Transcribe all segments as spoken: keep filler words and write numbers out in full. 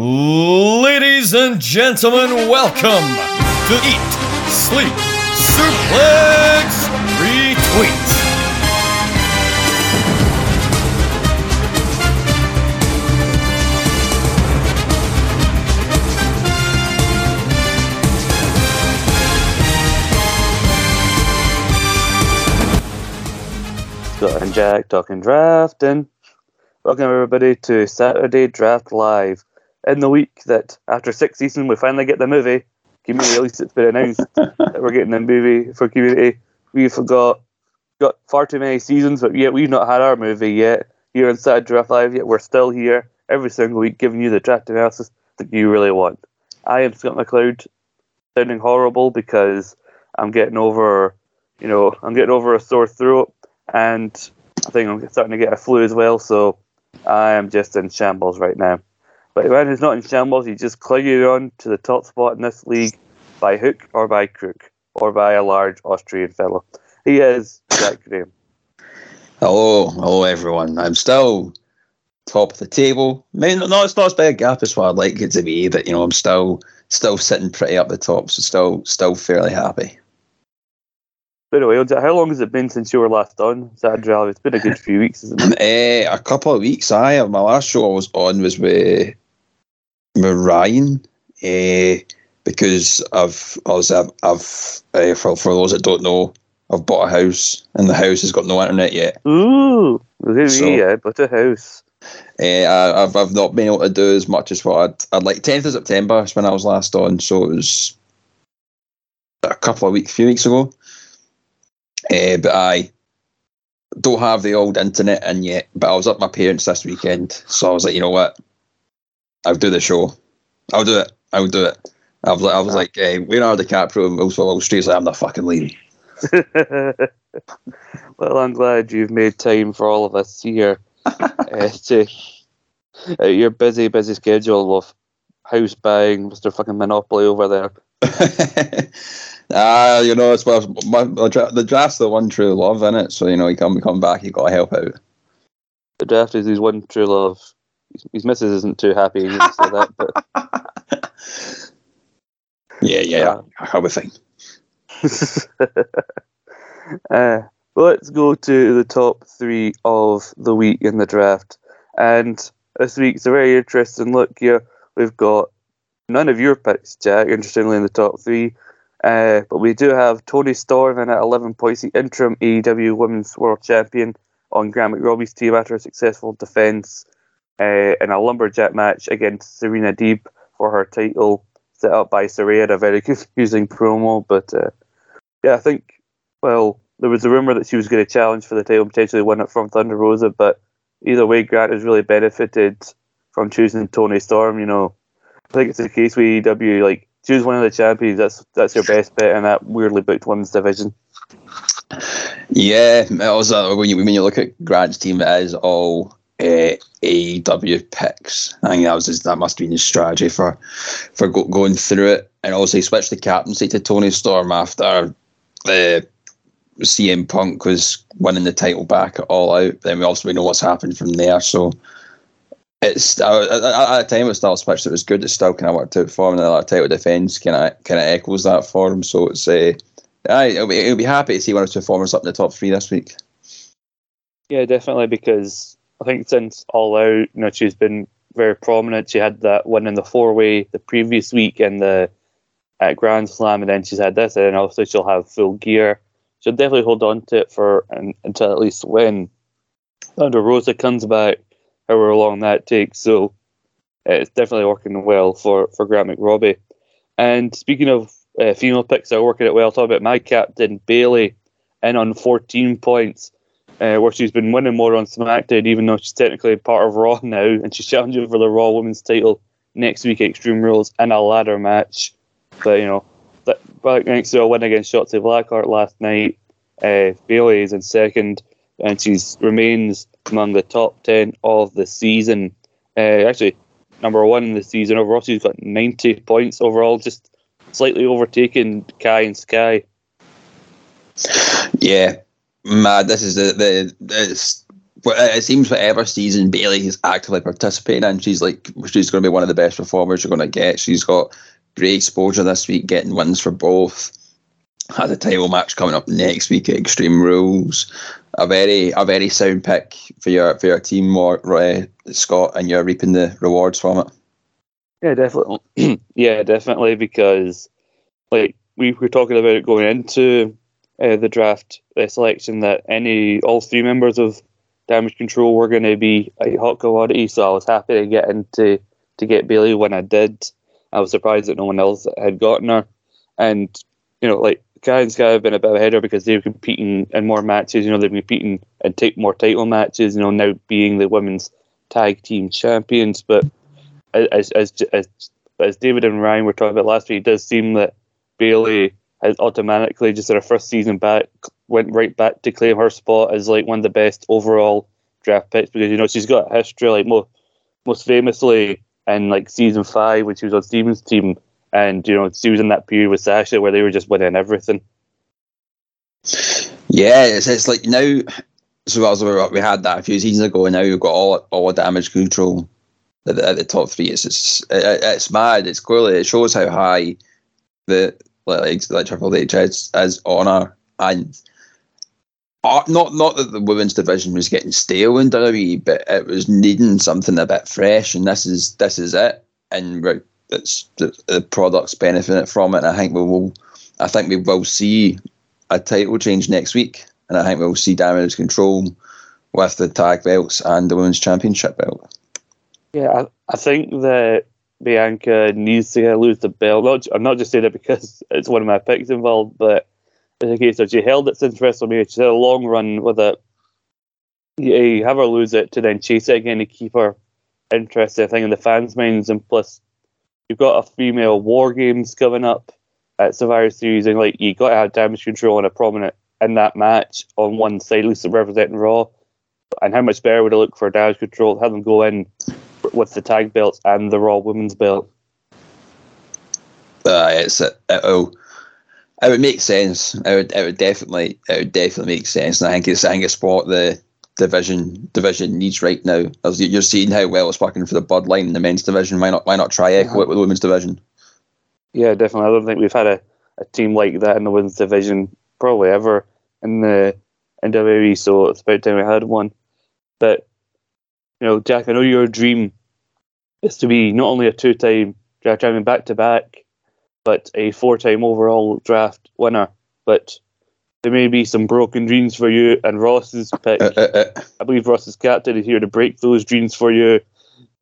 Ladies and gentlemen, welcome to Eat, Sleep, Suplex, Retweet. Scott and Jack talking drafting. Welcome everybody to Saturday Draft Live. In the week that after six seasons we finally get the movie, Community, at least it's been announced that we're getting the movie for Community. We've got got far too many seasons, but yet we've not had our movie yet. Here on Saturday Draft Live, yet we're still here every single week giving you the draft analysis that you really want. I am Scott McLeod, sounding horrible because I'm getting over, you know, I'm getting over a sore throat. And I think I'm starting to get a flu as well, so I am just in shambles right now. But if anyone is not in shambles, you just clinging on to the top spot in this league by hook or by crook, or by a large Austrian fellow. He is Jack Graham. Hello, hello everyone. I'm still top of the table. I mean, no, it's not as big a gap as what I'd like it to be, but you know, I'm still still sitting pretty up the top, so still still fairly happy. But anyway, how long has it been since you were last on Saturday? It's been a good few weeks, isn't it? Uh, a couple of weeks, aye. My last show I was on was with, with Ryan, uh, because I've, I've, I've uh, for, for those that don't know, I've bought a house, and the house has got no internet yet. Ooh, look at me, I bought a house. Uh, I, I've I've not been able to do as much as what I'd, I'd like. tenth of September is when I was last on, so it was a couple of weeks, few weeks ago. Uh, but I don't have the old internet in yet, but I was at my parents' this weekend, so I was like, you know what, I'll do the show, I'll do it, I'll do it. I was like, I was like hey, where are the DiCaprio and Wilson Wall Street? Like, I'm not fucking leaving. Well, I'm glad you've made time for all of us here uh, to uh, your busy, busy schedule of house buying, Mister Fucking Monopoly over there. Ah, you know, it's well, my, my, the draft's the one true love, isn't it? So, you know, you come, come back, you got to help out. The draft is his one true love. His, his missus isn't too happy to say that, but. Yeah, yeah, uh, I'll be fine. uh, well, let's go to the top three of the week in the draft. And this week's a very interesting look here. We've got none of your picks, Jack, interestingly, in the top three. Uh, but we do have Tony Storm in at eleven points, the interim A E W Women's World Champion, on Graham McRobbie's team after a successful defence uh, in a lumberjack match against Serena Deeb for her title, set up by Saraya, a very confusing promo. But uh, yeah, I think, well, there was a rumour that she was going to challenge for the title, potentially win it from Thunder Rosa, but either way, Grant has really benefited from choosing Tony Storm. You know, I think it's the case with A E W, like, choose one of the champions. That's that's your best bet in that weirdly booked women's division. Yeah, it was, uh, when you when you look at Grant's team, it is all uh, A E W picks. I think that was his, that must have been his strategy for for go, going through it. And also he switched the captaincy to Tony Storm after the uh, C M Punk was winning the title back at All Out. Then we also we know what's happened from there. So. It's uh, at the time it was still switched. It was good. It still kind of worked out for him. And that title defense kind of kind of echoes that for him. So it's uh, I he'll be, be happy to see one or two performers up in the top three this week. Yeah, definitely, because I think since All Out, you know, she's been very prominent. She had that win in the four way the previous week and the at Grand Slam, and then she's had this, and then also she'll have Full Gear. She'll definitely hold on to it for and, until at least when Thunder Rosa comes back. However long that takes, so uh, it's definitely working well for, for Grant McRobbie. And speaking of uh, female picks that are working it well, I'll talk about my captain, Bayley, in on fourteen points, uh, where she's been winning more on SmackDown, even though she's technically part of Raw now, and she's challenging for the Raw Women's title next week at Extreme Rules in a ladder match. But, you know, that, back next to a win against Shotzi Blackheart last night, uh, Bayley is in second, and she remains among the top ten of the season. Uh, actually, number one in the season overall. She's got ninety points overall, just slightly overtaking Kai and Sky. Yeah, mad. This is the the this, it seems whatever season Bayley is actively participating in, she's like she's going to be one of the best performers you're going to get. She's got great exposure this week, getting wins for both. Has a title match coming up next week at Extreme Rules. A very, a very sound pick for your for your team, or, uh, Scott, and you're reaping the rewards from it. Yeah, definitely. yeah, definitely. Because like we were talking about going into uh, the draft uh, selection, that any all three members of Damage Control were going to be a hot commodity, so I was happy to get into to get Bayley when I did. I was surprised that no one else had gotten her, and you know, like Karrion's got to have been a bit of a header because they were competing in more matches. You know, they've been competing and take more title matches. You know, now being the women's tag team champions, but as as as as David and Ryan were talking about last week, it does seem that Bayley has automatically just in her first season back. Went right back to claim her spot as like one of the best overall draft picks because you know she's got history, like most most famously in like season five when she was on Steven's team, and you know she was in that period with Sasha where they were just winning everything. Yeah, it's, it's like now. So as we had that a few seasons ago, and now we've got all all Damage Control at the, at the top three. It's it's it, it's mad. It's clearly it shows how high the like like Triple H is, is on her and. Uh, not not that the women's division was getting stale in W W E, but it was needing something a bit fresh, and this is this is it, and we're, it's the, the product's benefiting from it. And I think we will, I think we will see a title change next week, and I think we'll see Damage Control with the tag belts and the women's championship belt. Yeah, I, I think that Bianca needs to lose the belt. Not, I'm not just saying it because it's one of my picks involved, but. Okay, so she held it since WrestleMania. She had a long run with it. You have her lose it to then chase it again to keep her interested, I think, in the fans' minds. And plus, you've got a female War Games coming up at Survivor Series, and like you got to have Damage Control and a prominent in that match on one side, at least representing Raw. And how much better would it look for Damage Control? Have them go in with the tag belts and the Raw Women's Belt. Uh, it's a oh. It would make sense. It would. It would definitely. It would definitely make sense. And I think it's. I think it's what the division division needs right now. As you're seeing how well it's working for the Bloodline in the men's division. Why not? Why not try echo it with the women's division? Yeah, definitely. I don't think we've had a, a team like that in the women's division probably ever in the in W W E. So it's about time we had one. But you know, Jack, I know your dream is to be not only a two-time draft champion back to back. But a four-time overall draft winner. But there may be some broken dreams for you, and Ross's pick. Uh, uh, uh. I believe Ross's captain is here to break those dreams for you.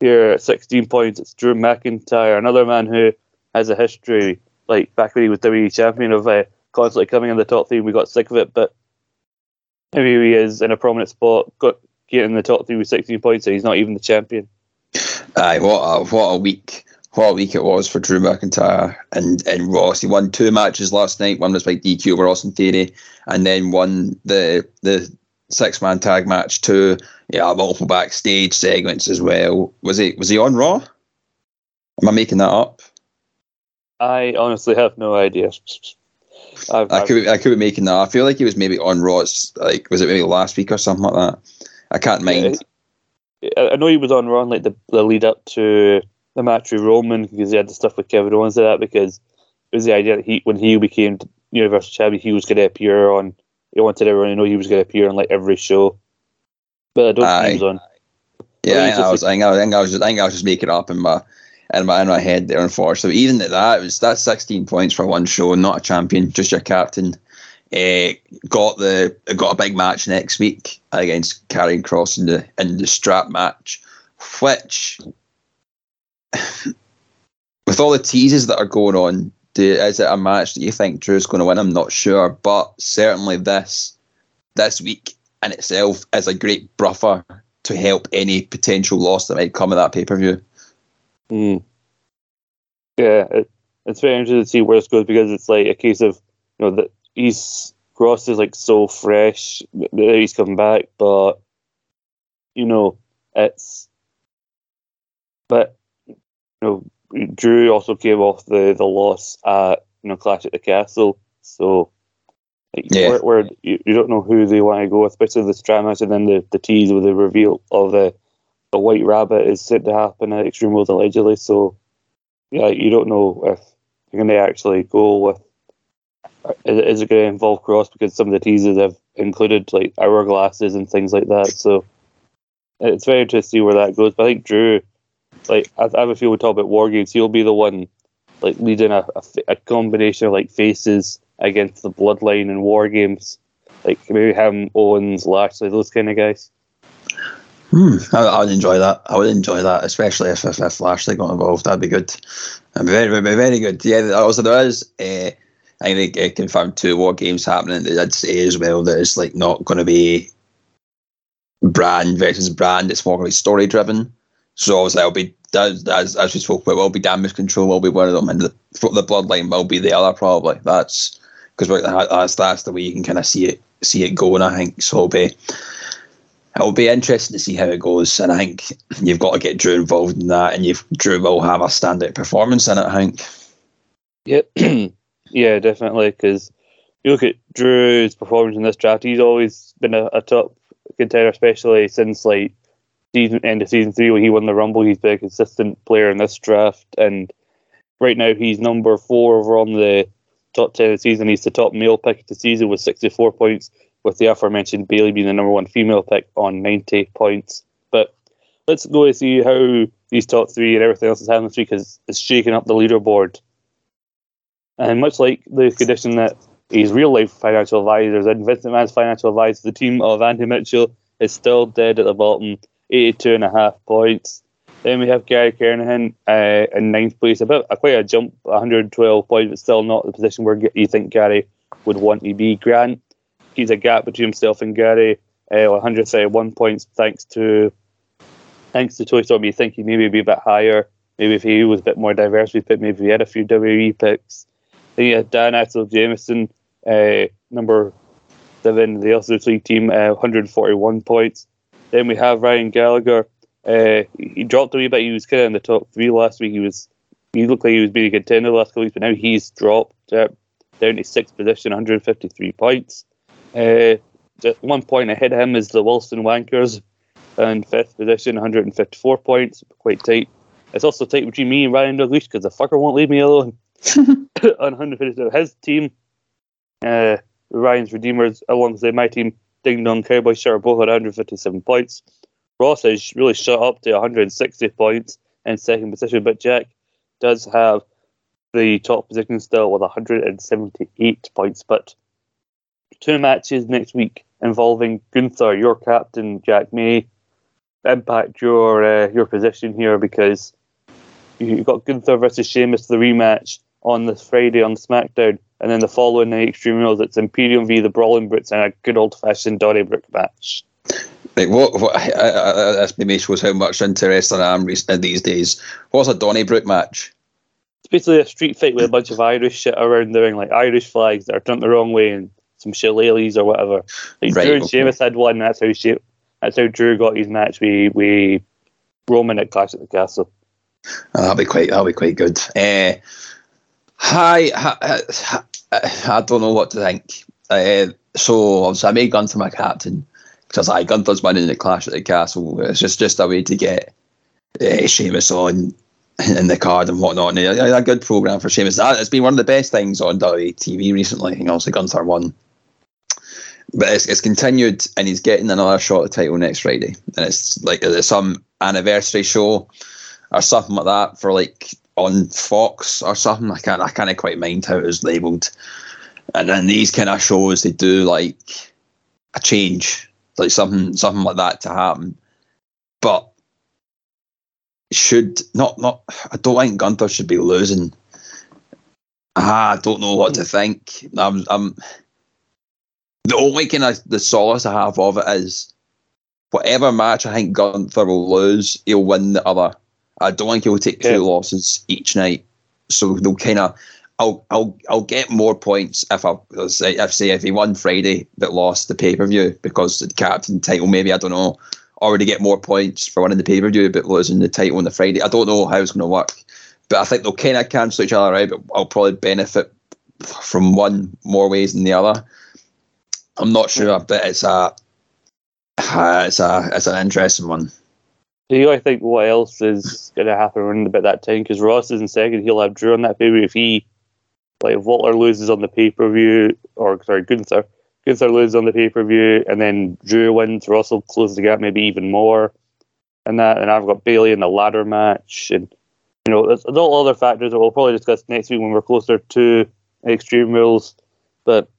Here at sixteen points, it's Drew McIntyre, another man who has a history, like back when he was W W E champion, of uh, constantly coming in the top three. We got sick of it, but here he is in a prominent spot, got getting the top three with sixteen points, and he's not even the champion. Aye, what a, what a week. What a week it was for Drew McIntyre and, and Ross. He won two matches last night. One was by D Q over Austin Theory, and then won the the six man tag match too. Yeah, multiple backstage segments as well. Was he was he on Raw? Am I making that up? I honestly have no idea. I've, I could be, I could be making that. I feel like he was maybe on Raw. Like was it maybe last week or something like that? I can't mind. I, I know he was on Raw like the the lead up to. The match with Roman, because he had the stuff with Kevin Owens and that, because it was the idea that he, when he became Universal Champion, he was going to appear on. He wanted everyone to know he was going to appear on like every show, but I don't Aye. think he was on. Yeah, I think I was. Like, I think I was. Just, I think I was just making it up in my, in my in my head there. Unfortunately, even at that, it was that's sixteen points for one show, not a champion, just your captain. Uh, got the got a big match next week against Karrion Kross in the in the strap match, which. With all the teases that are going on, do, is it a match that you think Drew's going to win? I'm not sure, but certainly this this week in itself is a great buffer to help any potential loss that might come of that pay-per-view. Mm. Yeah, it, it's very interesting to see where this goes, because it's like a case of, you know, the East Cross is like so fresh that he's coming back, but you know, it's but you know, Drew also came off the, the loss at you know Clash at the Castle, so Yeah. Where, where you, you don't know who they want to go with, especially this drama, and then the, the tease with the reveal of the, the White Rabbit is set to happen at Extreme Rules allegedly. So yeah, you don't know if you're going to actually go with. Is it going to involve Kross? Because some of the teases have included like hourglasses and things like that. So it's very interesting to see where that goes. But I think Drew, like I have a feel we talk about War Games, he'll be the one like leading a, a, a combination of like faces against the Bloodline and War Games, like maybe him, Owens, Lashley, those kind of guys. Hmm, I, I would enjoy that. I would enjoy that, especially if if, if Lashley got involved. That'd be good. That'd be very, very, very good. Yeah. Also, there is. Uh, I think they confirmed two War Games happening. They did say as well that it's like not going to be brand versus brand. It's more going to be story driven. So obviously, it'll be as as we spoke about. Will be Damage Control. Will be one of them, and the, the Bloodline will be the other probably. That's because that's that's the way you can kind of see it see it going. I think so. It'll be it'll be interesting to see how it goes. And I think you've got to get Drew involved in that, and you've Drew will have a standout performance in it, I think. Yep. Yeah, definitely, because you look at Drew's performance in this draft, he's always been a, a top contender, especially since like season end of season three when he won the Rumble. He's been a consistent player in this draft, and right now he's number four over on the top ten of the season. He's the top male pick of the season with sixty-four points, with the aforementioned Bayley being the number one female pick on ninety points. But let's go and see how these top three and everything else is happening this week, because it's shaking up the leaderboard. And much like the condition that his real-life financial advisors and Vincent Mann's financial advisors, the team of Andy Mitchell is still dead at the bottom, eighty-two point five points. Then we have Gary Kernison uh, in ninth place, a bit, a, quite a jump, one hundred twelve points, but still not the position where you think Gary would want to be. Grant, he's a gap between himself and Gary, uh, one hundred thirty-one points, thanks to thanks to Tony Storm. You think he maybe would be a bit higher, maybe if he was a bit more diverse, we'd pick, maybe if he had a few W W E picks. Then you had Dan Axel Jameson, uh, number seven, the Ulster League team, uh, one hundred forty-one points. Then we have Ryan Gallagher. Uh, he dropped a wee bit. He was kind of in the top three last week. He was, he looked like he was being a contender the last couple of weeks, but now he's dropped uh, down to sixth position, one hundred fifty-three points. Uh, at one point ahead of him is the Wilson Wankers in fifth position, one hundred fifty-four points. Quite tight. It's also tight between me and Ryan Douglas because the fucker won't leave me alone. one hundred fifty-two. His team, uh, Ryan's Redeemers, alongside my team, Ding Dong Cowboy Shirt, both at one hundred fifty-seven points. Ross has really shot up to one hundred sixty points in second position, but Jack does have the top position still with one hundred seventy-eight points. But two matches next week involving Gunther, your captain, Jack, may impact your uh, your position here, because you've got Gunther versus Sheamus, the rematch on this Friday on SmackDown, and then the following night, Extreme Rules, it's Imperium v the Brawling Brutes and a good old-fashioned Donnybrook match. Like what? what I, I, I, this maybe shows how much interest I am these days. What's a Donnybrook match? It's basically a street fight with a bunch of Irish shit around the ring, like Irish flags that are turned the wrong way and some shillelaghs or whatever. Like right, Drew and okay. Sheamus had one. That's how she, that's how Drew got his match with we Roman at Clash at the Castle. Oh, that'll be quite. That'll be quite good. Uh, hi, hi, hi, I don't know what to think. Uh, so obviously I made Gunther my captain because I Gunther's winning the Clash at the Castle. It's just, just a way to get uh, Sheamus on in the card and whatnot. And a, a good program for Sheamus. It's been one of the best things on W W E T V recently. I think obviously Gunther won, but it's, it's continued, and he's getting another shot at the title next Friday, and it's like it's some anniversary show or something like that for like on Fox or something. I can't I can't quite mind how it was labelled. And then these kind of shows, they do like a change, like something something like that to happen. But should not not I don't think Gunther should be losing. Ah, I don't know what to think. I'm I'm the only kind of the solace I have of it is whatever match I think Gunther will lose, he'll win the other. I don't think he'll take two yeah. losses each night, so they'll kind of. I'll I'll I'll get more points if I if say if he won Friday but lost the pay per view because the captain title, maybe, I don't know, already get more points for winning the pay per view but losing the title on the Friday. I don't know how it's going to work, but I think they'll kind of cancel each other out. But I'll probably benefit from one more ways than the other. I'm not sure, but it's a uh, it's a it's an interesting one. Do you, I think, what else is going to happen around about that time? Because Ross is in second, he'll have Drew on that pay-per-view. If he, like, Walter loses on the pay-per-view, or sorry, Gunther, Gunther loses on the pay-per-view, and then Drew wins, Ross will close the gap maybe even more, and that, and I've got Bayley in the ladder match, and, you know, there's, there's all other factors that we'll probably discuss next week when we're closer to Extreme Rules, but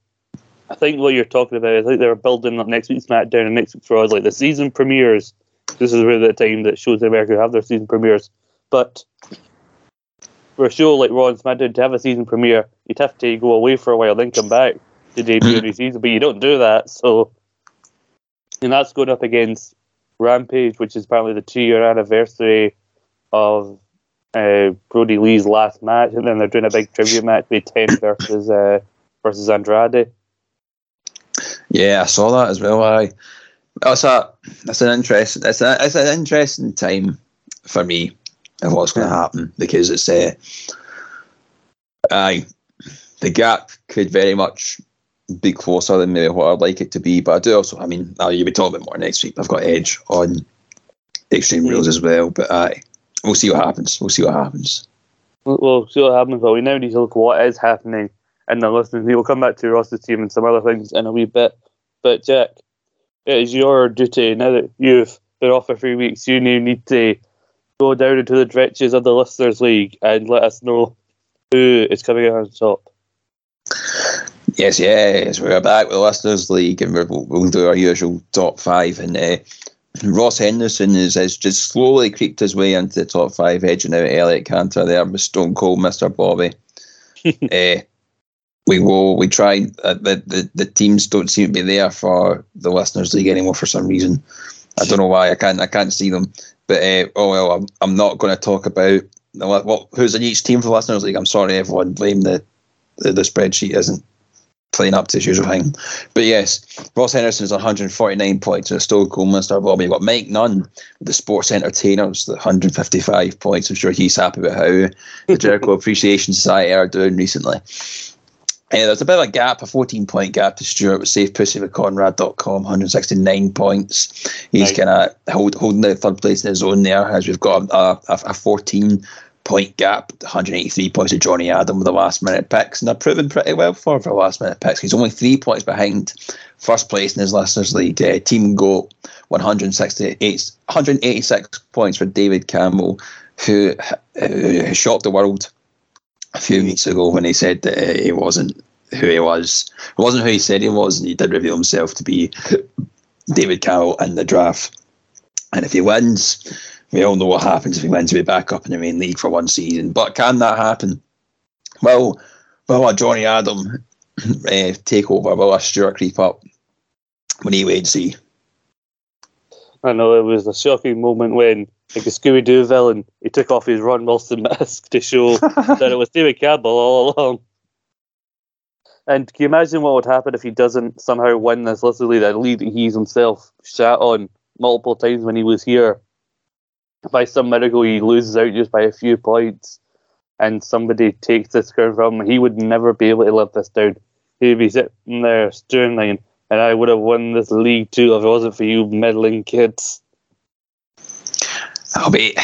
I think what you're talking about is, like, they're building up next week's SmackDown and next week's Raw, like, the season premieres. This is really the time that shows in America have their season premieres. But for a show like Raw and SmackDown to have a season premiere, you'd have to go away for a while, then come back to debut a new season. But you don't do that. So, and that's going up against Rampage, which is apparently the two-year anniversary of uh, Brody Lee's last match, and then they're doing a big tribute match with ten versus uh, versus Andrade. Yeah, I saw that as well. I. That's a that's an interesting that's a it's an interesting time for me of what's going to happen, because it's uh, I the gap could very much be closer than maybe what I'd like it to be. But I do also, I mean, uh, you'll be talking about more next week. I've got Edge on Extreme Rules as well, but uh, we'll see what happens. We'll see what happens. We'll, we'll see what happens. Well, we now need to look at what is happening in the listeners. We'll come back to Ross's team and some other things in a wee bit. But Jack, it is your duty, now that you've been off for three weeks, you now need to go down into the drenches of the Listeners League and let us know who is coming out on top. Yes, yes, we're back with the Listeners League, and we'll, we'll do our usual top five. And uh, Ross Henderson has is, is just slowly creeped his way into the top five, edging out Elliot Cantor there with Stone Cold Mister Bobby. uh, We will. We try. Uh, the, the the teams don't seem to be there for the Listeners League anymore for some reason. I don't know why. I can't. I can't see them. But uh, oh well. I'm, I'm not going to talk about the, well, who's in each team for the Listeners League. I'm sorry, everyone. Blame the the, the spreadsheet isn't playing up to its usual thing. But yes, Ross Henderson's one hundred forty-nine points with Stone Cold Mister Bobby. We've got Mike Nunn, the Sports Entertainers, the one hundred fifty-five points. I'm sure he's happy with how the Jericho Appreciation Society are doing recently. Uh, there's a bit of a gap, a fourteen-point gap to Stuart with safe pussy with conrad dot com, one hundred sixty-nine points. He's kind of hold, holding the third place in his own there, as we've got a fourteen-point gap, one hundred eighty-three points to Johnny Adam with the last-minute picks, and they're proving pretty well for the last-minute picks. He's only three points behind first place in his Listeners League. Uh, Team Goat, one hundred sixty-eight, one hundred eighty-six points for David Campbell, who uh, shocked the world a few weeks ago when he said that uh, he wasn't who he was. It wasn't who he said he was, and he did reveal himself to be David Campbell in the draft. And if he wins, we all know what happens if he wins. He'll be back up in the main league for one season. But can that happen? Well, will a Johnny Adam uh, take over? Will a Stuart creep up? We need to wait and see. I know, it was a shocking moment when, like a Scooby-Doo villain, he took off his Ron Wilson mask to show that it was David Campbell all along. And can you imagine what would happen if he doesn't somehow win this Listeners League, that lead that he's himself sat on multiple times when he was here? By some miracle, he loses out just by a few points, and somebody takes this crown from him. He would never be able to live this down. He'd be sitting there stern line, and I would have won this league too if it wasn't for you meddling kids. I'll be,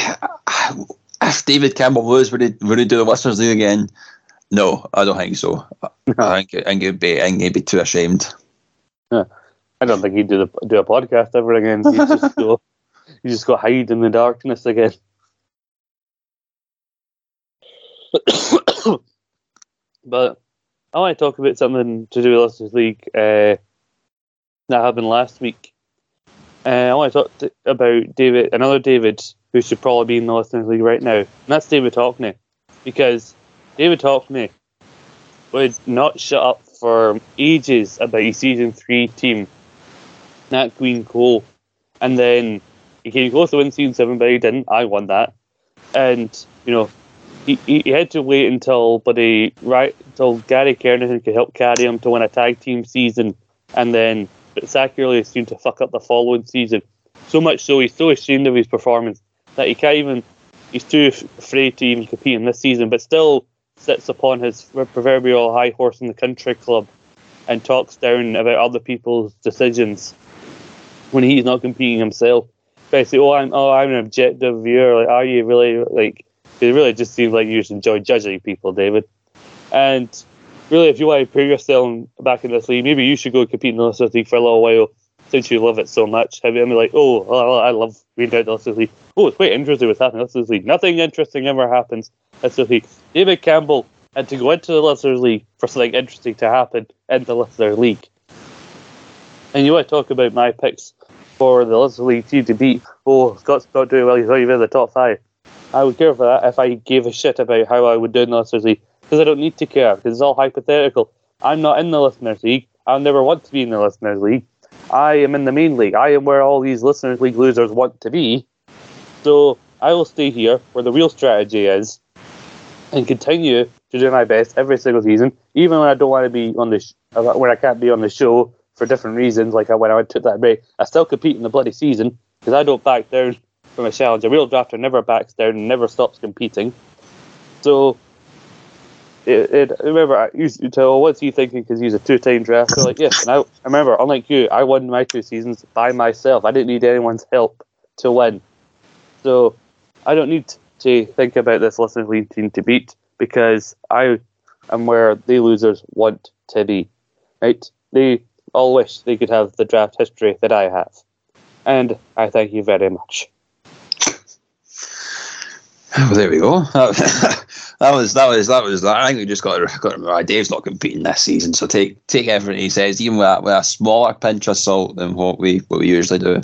if David Campbell loses, would he, would he do the Listeners League again? No, I don't think so. I think, I think he'd be, I think he'd be too ashamed. Yeah. I don't think he'd do, the, do a podcast ever again. He'd just go, he'd just go hide in the darkness again. But I want to talk about something to do with Listeners League uh, that happened last week. Uh, I want to talk to, about David, another David who should probably be in the Listeners League right now, and that's David Hockney, because David Hockney would not shut up for ages about his season three team, Nat Queen Cole, and then he came close to win season seven, but he didn't. I won that, and you know he, he, he had to wait until buddy right until Gary Kernison could help carry him to win a tag team season, and then. But Sakurly seemed to fuck up the following season. So much so, he's so ashamed of his performance that he can't even, he's too afraid to even compete in this season, but still sits upon his proverbial high horse in the country club and talks down about other people's decisions when he's not competing himself. Basically, oh, I'm oh, I'm an objective viewer. Like, are you really like? It really just seems like you just enjoy judging people, David. And really, if you want to prove yourself back in this league, maybe you should go compete in the All-Stars League for a little while since you love it so much. Have you ever like, oh, I love reading out the All-Stars League. Oh, it's quite interesting what's happening in the All-Stars League. Nothing interesting ever happens in the All-Stars League. David Campbell had to go into the All-Stars League for something interesting to happen in the All-Stars League. And you want to talk about my picks for the All-Stars League team to beat? Oh, Scott's not doing well. He's not even in the top five. I would care for that if I gave a shit about how I would do in the Listeners League, because I don't need to care, because it's all hypothetical. I'm not in the Listeners League. I'll never want to be in the Listeners League. I am in the main league. I am where all these Listeners League losers want to be. So I will stay here, where the real strategy is, and continue to do my best every single season, even when I don't want to be on the sh- when I can't be on the show for different reasons, like when I took that break. I still compete in the bloody season, because I don't back down from a challenge. A real drafter never backs down and never stops competing. So, it, it, remember, I used to tell, what's he thinking? Because he's a two-time drafter. Like, yes, and I, I remember, unlike you, I won my two seasons by myself. I didn't need anyone's help to win. So, I don't need to think about this Listeners League team to beat, because I am where the losers want to be. Right? They all wish they could have the draft history that I have. And I thank you very much. Well, there we go. That, that was that was that was that. I think we just got to, got to remember Dave's not competing this season, so take take everything he says, even with a, with a smaller pinch of salt than what we what we usually do.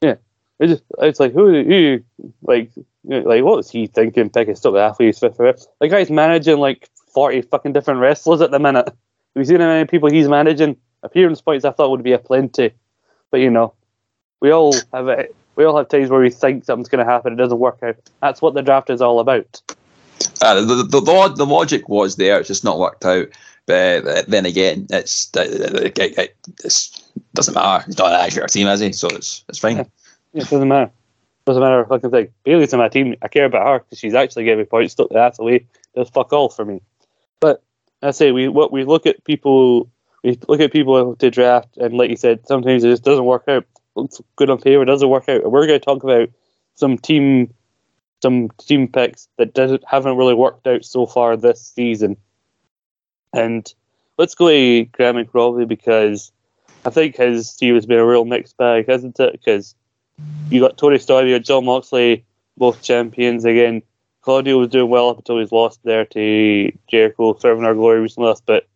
Yeah, it's just, it's like who who like like what was he thinking? Picking stuff with athletes fit for it. The guy's managing like forty fucking different wrestlers at the minute. Have you seen how many people he's managing? Appearance points I thought would be a plenty, but you know, we all have it. We all have times where we think something's going to happen, it doesn't work out. That's what the draft is all about. Uh, the, the, the the logic was there, it's just not worked out. But then again, it's it, it it's, doesn't matter. He's not actually our team, is he? So it's it's fine. Yeah. Yeah, it doesn't matter. It doesn't matter a fucking thing. Bailey's on my team. I care about her because she's actually giving me points. Took the ass away. Does fuck all for me. But I say we what we look at people. We look at people to draft, and like you said, sometimes it just doesn't work out. Looks good on paper, doesn't work out. We're going to talk about some team, some team picks that doesn't haven't really worked out so far this season. And let's go to Graham McRobbie, because I think his team has been a real mixed bag, hasn't it? Because you got Tony Storm, you got John Moxley, both champions again. Claudio was doing well up until he's lost there to Jericho, serving our glory recently. But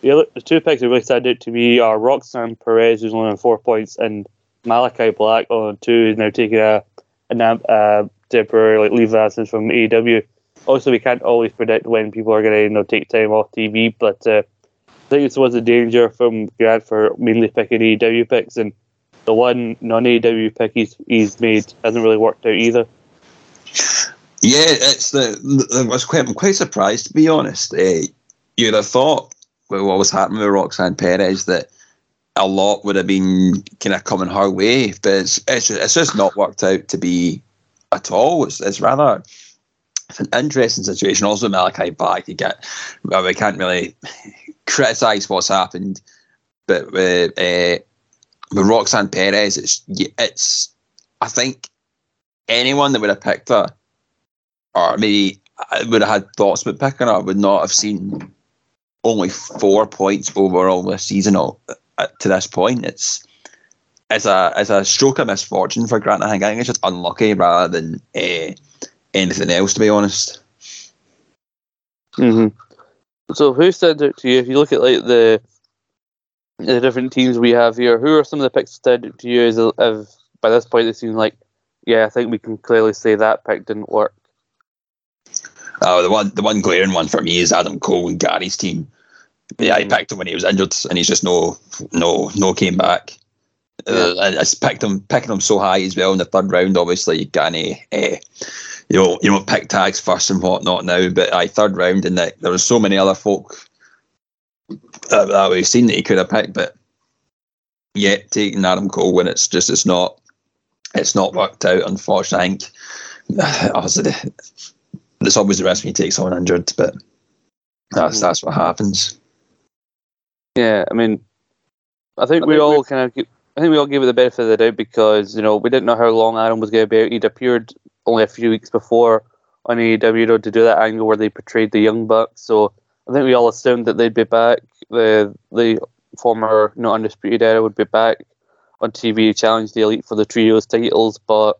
the other the two picks that really stand out to me are Roxanne Perez, who's only on four points, and Malachi Black on two is now taking a, a, a temporary like leave of absence from A E W. Also, we can't always predict when people are going to, you know, take time off T V, but uh, I think this was a danger from Grant for mainly picking A E W picks, and the one non-A E W pick he's, he's made hasn't really worked out either. Yeah, it's the, the I was quite I'm quite surprised, to be honest. Uh, you'd have thought with what was happening with Roxanne Perez that a lot would have been kind of coming her way, but it's it's just, it's just not worked out to be at all. It's, it's rather it's an interesting situation. Also, Malachi Black, you get well, we can't really criticise what's happened, but with, uh, with Roxanne Perez, it's it's I think anyone that would have picked her, or maybe would have had thoughts about picking her, would not have seen only four points overall this season. Or, to this point, it's it's a it's a stroke of misfortune for Grant. I think I think it's just unlucky rather than uh, anything else, to be honest. Mm-hmm. So, who stands out to you? If you look at like the the different teams we have here, who are some of the picks that stand out to you? As of by this point, it seems like yeah, I think we can clearly say that pick didn't work. Oh, the one the one glaring one for me is Adam Cole and Gary's team. Yeah, he picked him when he was injured, and he's just no, no, no came back. Uh, and it's picked him, picking him so high as well in the third round. Obviously, you can't, uh, you know, you know, pick tags first and whatnot now. But I uh, third round, and the, there were so many other folk that, that we've seen that he could have picked, but yet yeah, taking Adam Cole when it's just it's not, it's not worked out. Unfortunately, I think obviously there's always the risk when you take someone injured, but. That's that's what happens. Yeah, I mean, I think, I think we all kind of, keep, I think we all gave it the benefit of the doubt because you know we didn't know how long Adam was going to be out. He'd appeared only a few weeks before on A E W to do that angle where they portrayed the Young Bucks. So I think we all assumed that they'd be back. The the former you know, Undisputed Era would be back on T V, challenge the Elite for the Trios titles, but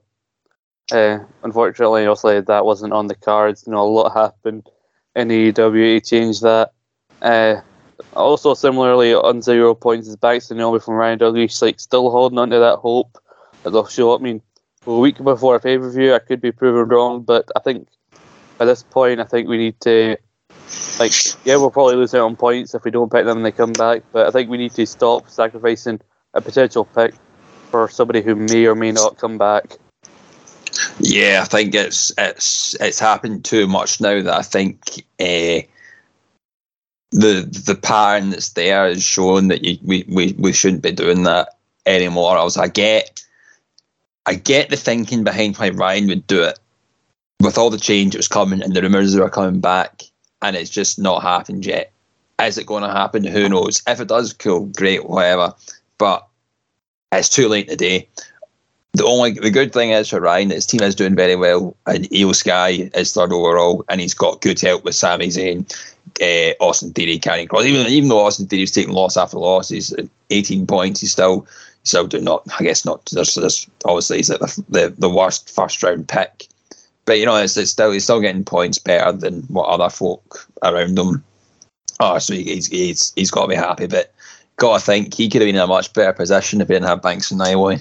uh, unfortunately, obviously, that wasn't on the cards. You know, a lot happened in A E W to change that. Uh, also, similarly, on zero points is back, so Naomi from Ryan Douglas, like still holding on to that hope that they'll show up. I mean, a week before a pay-per-view, I could be proven wrong, but I think at this point, I think we need to, like, yeah, we'll probably lose out on points if we don't pick them and they come back, but I think we need to stop sacrificing a potential pick for somebody who may or may not come back. Yeah, I think it's it's it's happened too much now that I think uh, the the pattern that's there is showing that you, we, we we shouldn't be doing that anymore. I was I get I get the thinking behind why Ryan would do it with all the change that was coming and the rumours that were coming back, and it's just not happened yet. Is it going to happen? Who knows? If it does, cool, great, whatever. But it's too late today. The only the good thing is for Ryan, his team is doing very well, and Io Sky is third overall, and he's got good help with Sami Zayn, uh, Austin Theory, Karrion Kross. Even even though Austin Theory's taking loss after loss, he's eighteen points. He's still still doing not. I guess not. There's, there's obviously he's at the, the the worst first round pick, but you know it's, it's still he's still getting points better than what other folk around him are. So he, he's he's he's got to be happy, but. Got to think he could have been in a much better position if he didn't have Banks and Naomi.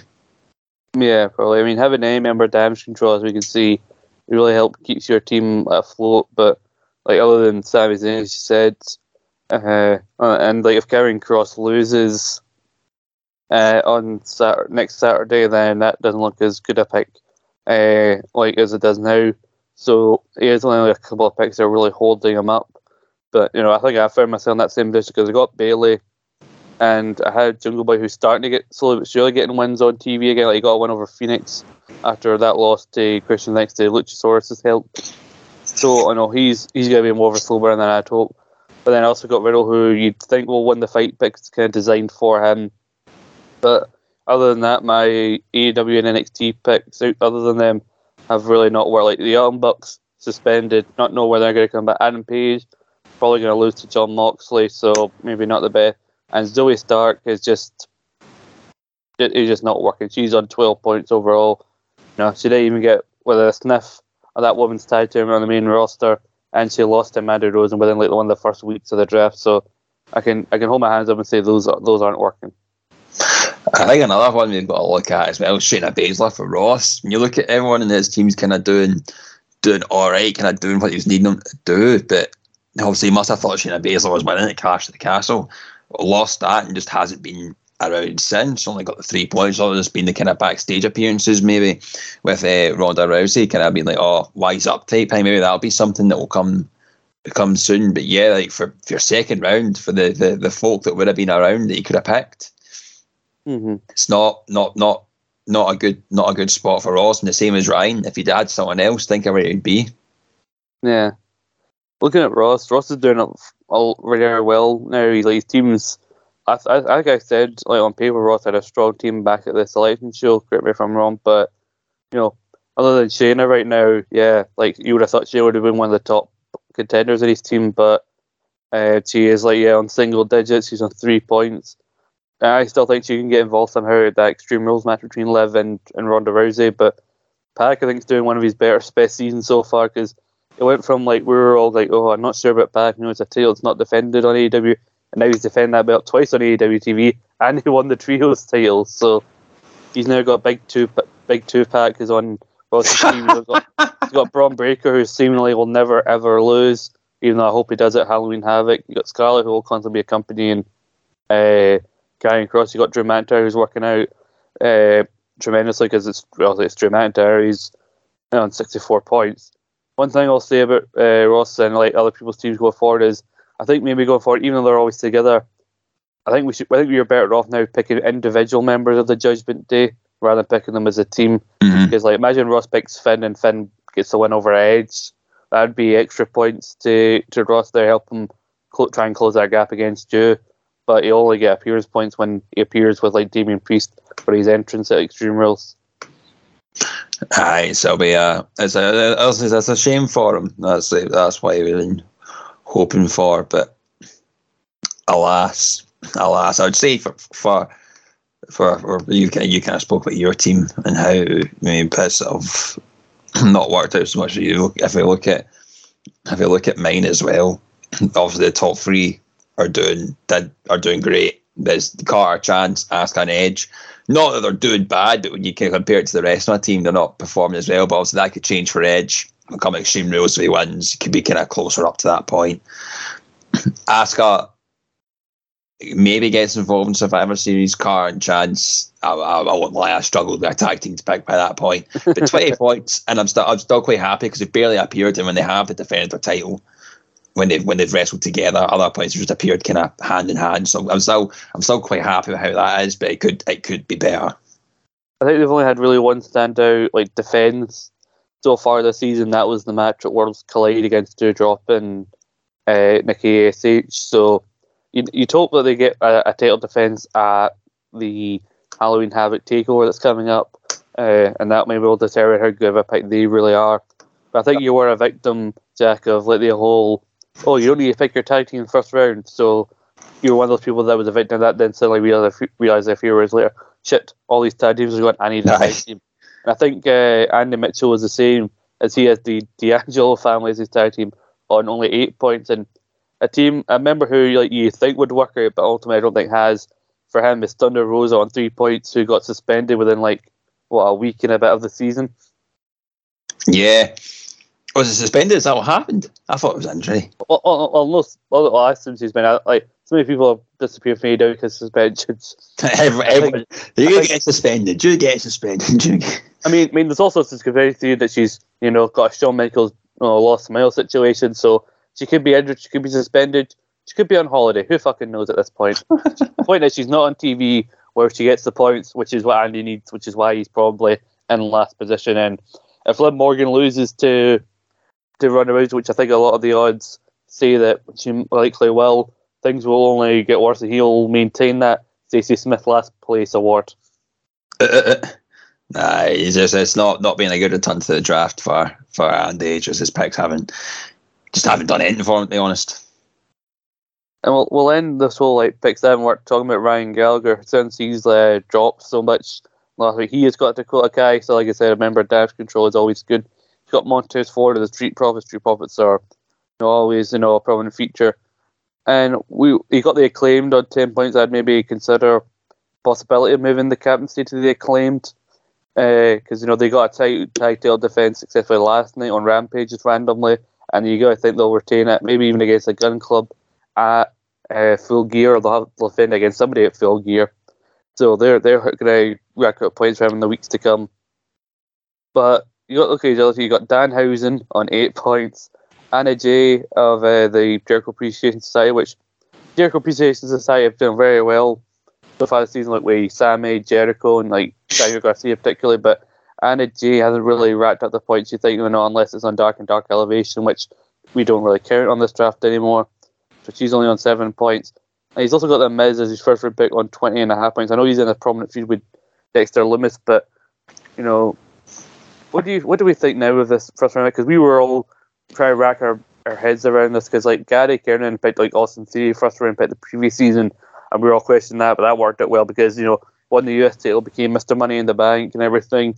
Yeah, probably. I mean, having a member damage control, as we can see, it really helps keeps your team afloat. But like other than Sami Zayn, as you said, uh, and like if Karrion Kross loses uh, on Saturday, next Saturday, then that doesn't look as good a pick uh, like as it does now. So here's only a couple of picks that are really holding him up. But you know, I think I found myself in that same position because I got Bayley. And I had Jungle Boy, who's starting to get slowly but surely getting wins on T V again. Like he got a win over Phoenix after that loss to Christian thanks to Luchasaurus's help. So I know he's he's going to be more of a slow burn than I'd hope. But then I also got Riddle, who you'd think will win the fight, but it's kind of designed for him. But other than that, my A E W and N X T picks, other than them, have really not worked. Like the Young Bucks suspended, not know where they're going to come back. Adam Page probably going to lose to John Moxley, so maybe not the best. And Zoe Stark is just is just not working. She's on twelve points overall. You know, she didn't even get with a sniff of that woman's tag team on the main roster, and she lost to Mandy Rose within like one of the first weeks of the draft. So I can I can hold my hands up and say those those aren't working. I think another one we've got to look at as well, Shayna Baszler for Ross. When you look at everyone in this team's kind of doing doing all right, kind of doing what he was needing them to do, but obviously he must have thought Shayna Baszler was winning at Clash at the Castle. Lost that and just hasn't been around since. Only got the three points. All just been the kind of backstage appearances, maybe with uh, Ronda Rousey. Kind of been like, oh, wise up type. Hey, maybe that'll be something that will come come soon. But yeah, like for, for your second round, for the, the, the folk that would have been around that you could have picked, mm-hmm. it's not not not not a good not a good spot for Ross. And the same as Ryan. If he'd had someone else, think of where he'd be. Yeah, looking at Ross. Ross is doing it. All very well now. He, like, his teams, I, I, like I said, like on paper, Ross had a strong team back at the selection show. Correct me if I'm wrong, but you know, other than Shayna right now, yeah, like you would have thought Shayna would have been one of the top contenders in his team, but uh, she is like yeah on single digits. She's on three points. And I still think she can get involved somehow at that Extreme Rules match between Liv and, and Ronda Rousey. But Pac, I think, is doing one of his better best seasons so far because. It went from like we were all like, oh, I'm not sure about Pac, you know, it's a title it's not defended on A E W, and now he's defending that belt twice on A E W T V, and he won the trios title. So he's now got big two, big two Pac is on Ross's team. He's got, he's got Braun Breaker, who seemingly will never ever lose, even though I hope he does at Halloween Havoc. You got Scarlett, who will constantly be accompanying uh, Karrion Kross. You got Drew McIntyre, who's working out uh, tremendously because it's well, it's Drew McIntyre. He's you know, on sixty-four points. One thing I'll say about uh, Ross and like other people's teams going forward is, I think maybe going forward, even though they're always together, I think we should. I think we are better off now picking individual members of the Judgment Day rather than picking them as a team. Mm-hmm. Because like, imagine Ross picks Finn and Finn gets the win over Edge. That'd be extra points to to Ross there, help him try and close that gap against Drew, but he only get appearance points when he appears with like Damian Priest for his entrance at Extreme Rules. Aye, so it'll be a, it's a that's a shame for him. That's that's what he was been hoping for, but alas, alas, I'd say for for for, for you kind you kind of spoke about your team and how I mean, it's sort of not worked out so much. If you look, if we look at if you look at mine as well, obviously the top three are doing did are doing great. There's Carter, Chance, Asuka and Edge. Not that they're doing bad, but when you can compare it to the rest of my team, they're not performing as well. But obviously that could change for Edge. We'll come Extreme Rules if he wins. He could be kind of closer up to that point. Asuka maybe gets involved in Survivor Series. Carter and Chance, I, I, I won't lie, I struggled with a tag team to pick by that point. But twenty points, and I'm, st- I'm still quite happy because they barely appeared. And when they have, they defended their title. When they've when they've wrestled together, other points just appeared kind of hand in hand. So I'm still I'm still quite happy with how that is, but it could it could be better. I think they've only had really one standout like defense so far this season. That was the match at Worlds Collide against Drew Drop and uh, Nikki A S H. So you you hope that they get a, a title defense at the Halloween Havoc Takeover that's coming up, uh, and that maybe will determine how good of a pick they really are. But I think you were a victim, Jack, of like the whole, oh, you only need to pick your tag team first round, so you were one of those people that was a victim of that, then suddenly realised a few hours later, shit, all these tag teams are going, I need a nice. tag team. And I think uh, Andy Mitchell was the same, as he has the D'Angelo family as his tag team on only eight points, and a team, a member who like you think would work out, but ultimately I don't think has, for him is Thunder Rosa on three points, who got suspended within like, what, a week and a bit of the season? Yeah. Was it suspended? Is that what happened? I thought it was injury. Well, well, well, no, well, well I assume he's been out. Like, so many people have disappeared from A E W because suspensions. Every, every, think, you get suspended. You get suspended. You get... I mean, I mean, there's also this conspiracy that she's, you know, got a Shawn Michaels, you know, lost Miles situation. So she could be injured. She could be suspended. She could be on holiday. Who fucking knows at this point? The point is, she's not on T V where she gets the points, which is what Andy needs, which is why he's probably in last position. And if Liv Morgan loses to to run around, which I think a lot of the odds say that she likely will, things will only get worse, and he'll maintain that Stacey Smith last place award. Uh, uh, nah, it's, just, it's not, not being a good return to the draft for, for Andy, just his picks haven't just haven't done anything for him, to be honest. And we'll, we'll end this whole like picks that haven't worked talking about Ryan Gallagher, since he's uh, dropped so much last week. He has got Dakota Kai, so like I said, remember Damage Control is always good. You've got Montez Ford of the Street Profits. Street Profits are, you know, always, you know, a prominent feature. And we he got the Acclaimed on ten points. I'd maybe consider possibility of moving the captaincy to the Acclaimed, because uh, you know they got a title defense successfully last night on Rampage just randomly, and you got to think they'll retain it. Maybe even against a Gun Club at uh, Full Gear, or they'll, have, they'll defend against somebody at Full Gear. So they're they're going to rack up points for him in the weeks to come. But you got okay, you got Danhausen on eight points, Anna Jay of uh, the Jericho Appreciation Society, which Jericho Appreciation Society have done very well so far this season, like with Sammy, Jericho, and like Daniel Garcia particularly. But Anna Jay hasn't really racked up the points you think, you know, unless it's on Dark and Dark Elevation, which we don't really count on this draft anymore. So she's only on seven points. And he's also got the Miz as his first round pick on twenty and a half points. I know he's in a prominent feud with Dexter Lumis, but you know. What do you? What do we think now of this first round? Because we were all trying to rack our, our heads around this. Because like Gary Kernison picked like Austin Theory first round pick the previous season, and we were all questioning that, but that worked out well because you know won the U S title, became Mister Money in the Bank and everything.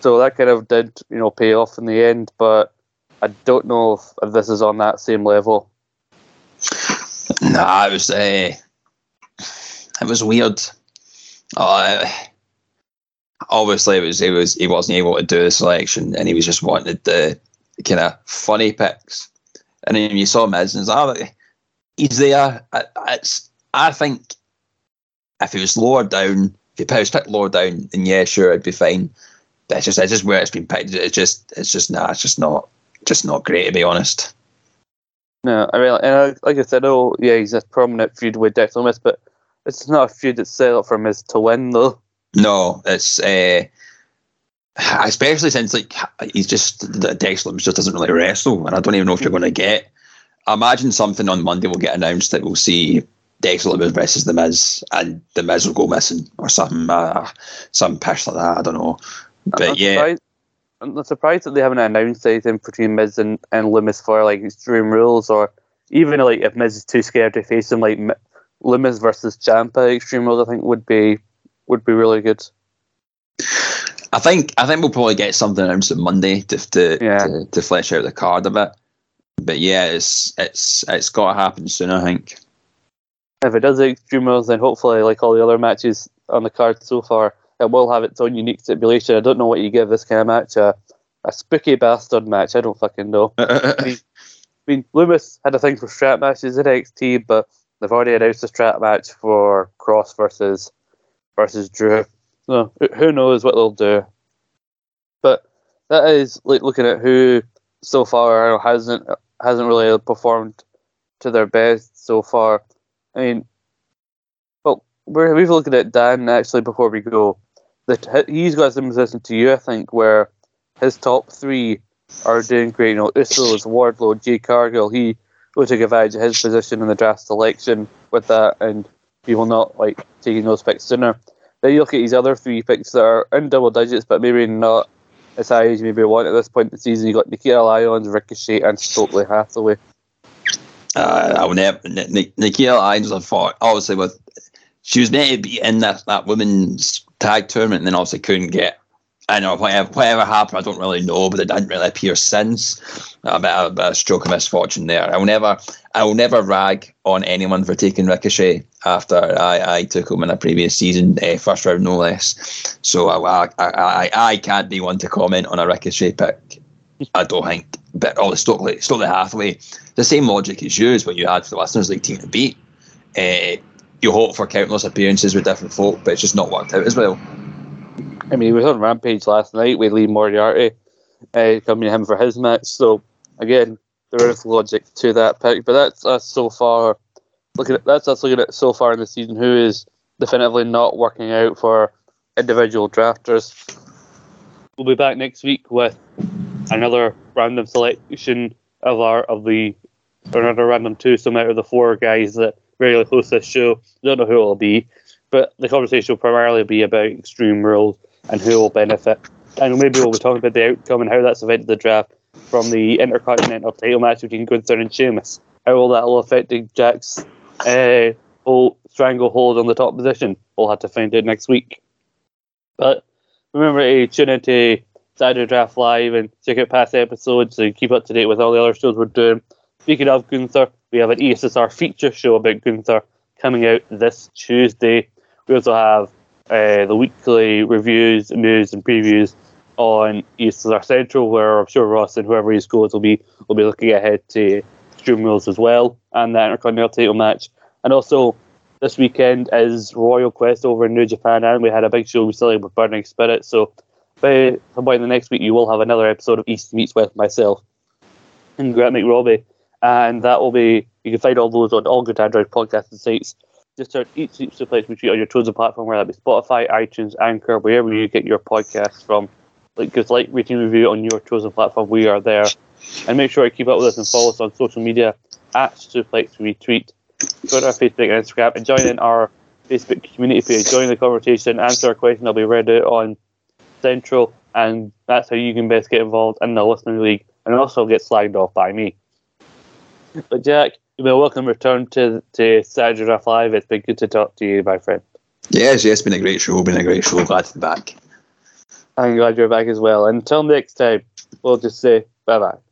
So that kind of did you know pay off in the end. But I don't know if, if this is on that same level. Nah, it was uh, it was weird. Uh, Obviously, it was, it was he wasn't able to do the selection, and he was just wanted the kind of funny picks. And then you saw Miz, and it's like, oh, he's there. I, it's, I think if he was lower down, if he was picked lower down, then yeah, sure, I'd be fine. But it's just, it's just where it's been picked. It's just, it's just nah, it's just not, just not great to be honest. No, I mean, and I, like I said, oh yeah, he's a prominent feud with Dexter Lumis, but it's not a feud that's set up for Miz to win though. No, it's uh, especially since like he's just Dexter Lumis just doesn't really wrestle, and I don't even know if you're going to get I imagine something on Monday will get announced that we'll see Dexter Lumis versus The Miz, and The Miz will go missing or something, uh, some pish like that. I don't know. But I'm yeah, surprised. I'm surprised that they haven't announced anything between Miz and, and Lumis for like Extreme Rules, or even like if Miz is too scared to face him, like Lumis versus Ciampa Extreme Rules, I think would be would be really good. I think I think we'll probably get something announced on Monday to to, yeah. to to flesh out the card a bit. But yeah, it's it's it's got to happen soon, I think. If it does Extreme Rules, then hopefully, like all the other matches on the card so far, it will have its own unique stipulation. I don't know what you give this kind of match. A, a spooky bastard match. I don't fucking know. I mean, I mean, Lumis had a thing for strap matches in N X T, but they've already announced a strap match for Kross versus versus Drew. So who knows what they'll do? But that is like looking at who so far hasn't hasn't really performed to their best so far. I mean, well, we're, we've looked at Dan actually before we go. That he's got some position to you, I think, where his top three are doing great. You know, Usos, Wardlow, Jay Cargill. He will take advantage of his position in the draft selection with that, and he will not like taking those picks sooner. Then you look at his other three picks that are in double digits, but maybe not as high as you maybe want at this point in the season. You got Nikita Lyons, Ricochet, and Stokely Hathaway. Uh, I would never. Nikita Lyons, I thought, obviously, with she was meant to be in that, that women's tag tournament, and then obviously couldn't get. I know whatever, whatever happened, I don't really know, but it didn't really appear since. A bit of a stroke of misfortune there. I will never, I will never rag on anyone for taking Ricochet after I, I took him in a previous season, eh, first round no less. So I, I, I, I can't be one to comment on a Ricochet pick. I don't think, but oh, Stokely, Stokely Hathaway, the same logic is used when you had for the listeners league team to beat. Eh, you hope for countless appearances with different folk, but it's just not worked out as well. I mean, he was on Rampage last night with Lee Moriarty uh, coming to him for his match. So, again, there is logic to that pick. But that's us so far. Looking at that's us looking at so far in the season who is definitively not working out for individual drafters. We'll be back next week with another random selection of our of the or another random twosome out of the four guys that regularly host this show. Don't know who it'll be, but the conversation will primarily be about Extreme Rules and who will benefit. And maybe we'll be talking about the outcome and how that's affected the draft from the Intercontinental title match between Gunther and Sheamus. How all that will affect Jack's uh, whole stranglehold on the top position. We'll have to find out next week. But remember to tune into Saturday Draft Live and check out past episodes so you keep up to date with all the other shows we're doing. Speaking of Gunther, we have an E S S R feature show about Gunther coming out this Tuesday. We also have Uh, the weekly reviews, news, and previews on E S R Central, where I'm sure Ross and whoever he goes will be will be looking ahead to Extreme Rules as well, and that Intercontinental title match. And also, this weekend is Royal Quest over in New Japan, and we had a big show recently with Burning Spirit. So, by some point in the next week, you will have another episode of East Meets West myself and Graham McRobbie, and that will be. You can find all those on all good Android podcasting sites. Just search Eat Sleep Suplex Retreat on your chosen platform, whether that be Spotify, iTunes, Anchor, wherever you get your podcasts from. Like, just like, rating, review on your chosen platform. We are there. And make sure to keep up with us and follow us on social media at Suplex Retweet, Twitter, Facebook, and Instagram. And join in our Facebook community page. Join the conversation, answer a question that'll be read out on Central. And that's how you can best get involved in the listening league and also get slagged off by me. But, Jack, you've been a welcome return to to Saturday Draft Live. It's been good to talk to you, my friend. Yes, yes, it's been a great show. Been a great show. Glad to be back. I'm glad you're back as well. Until next time, we'll just say bye bye.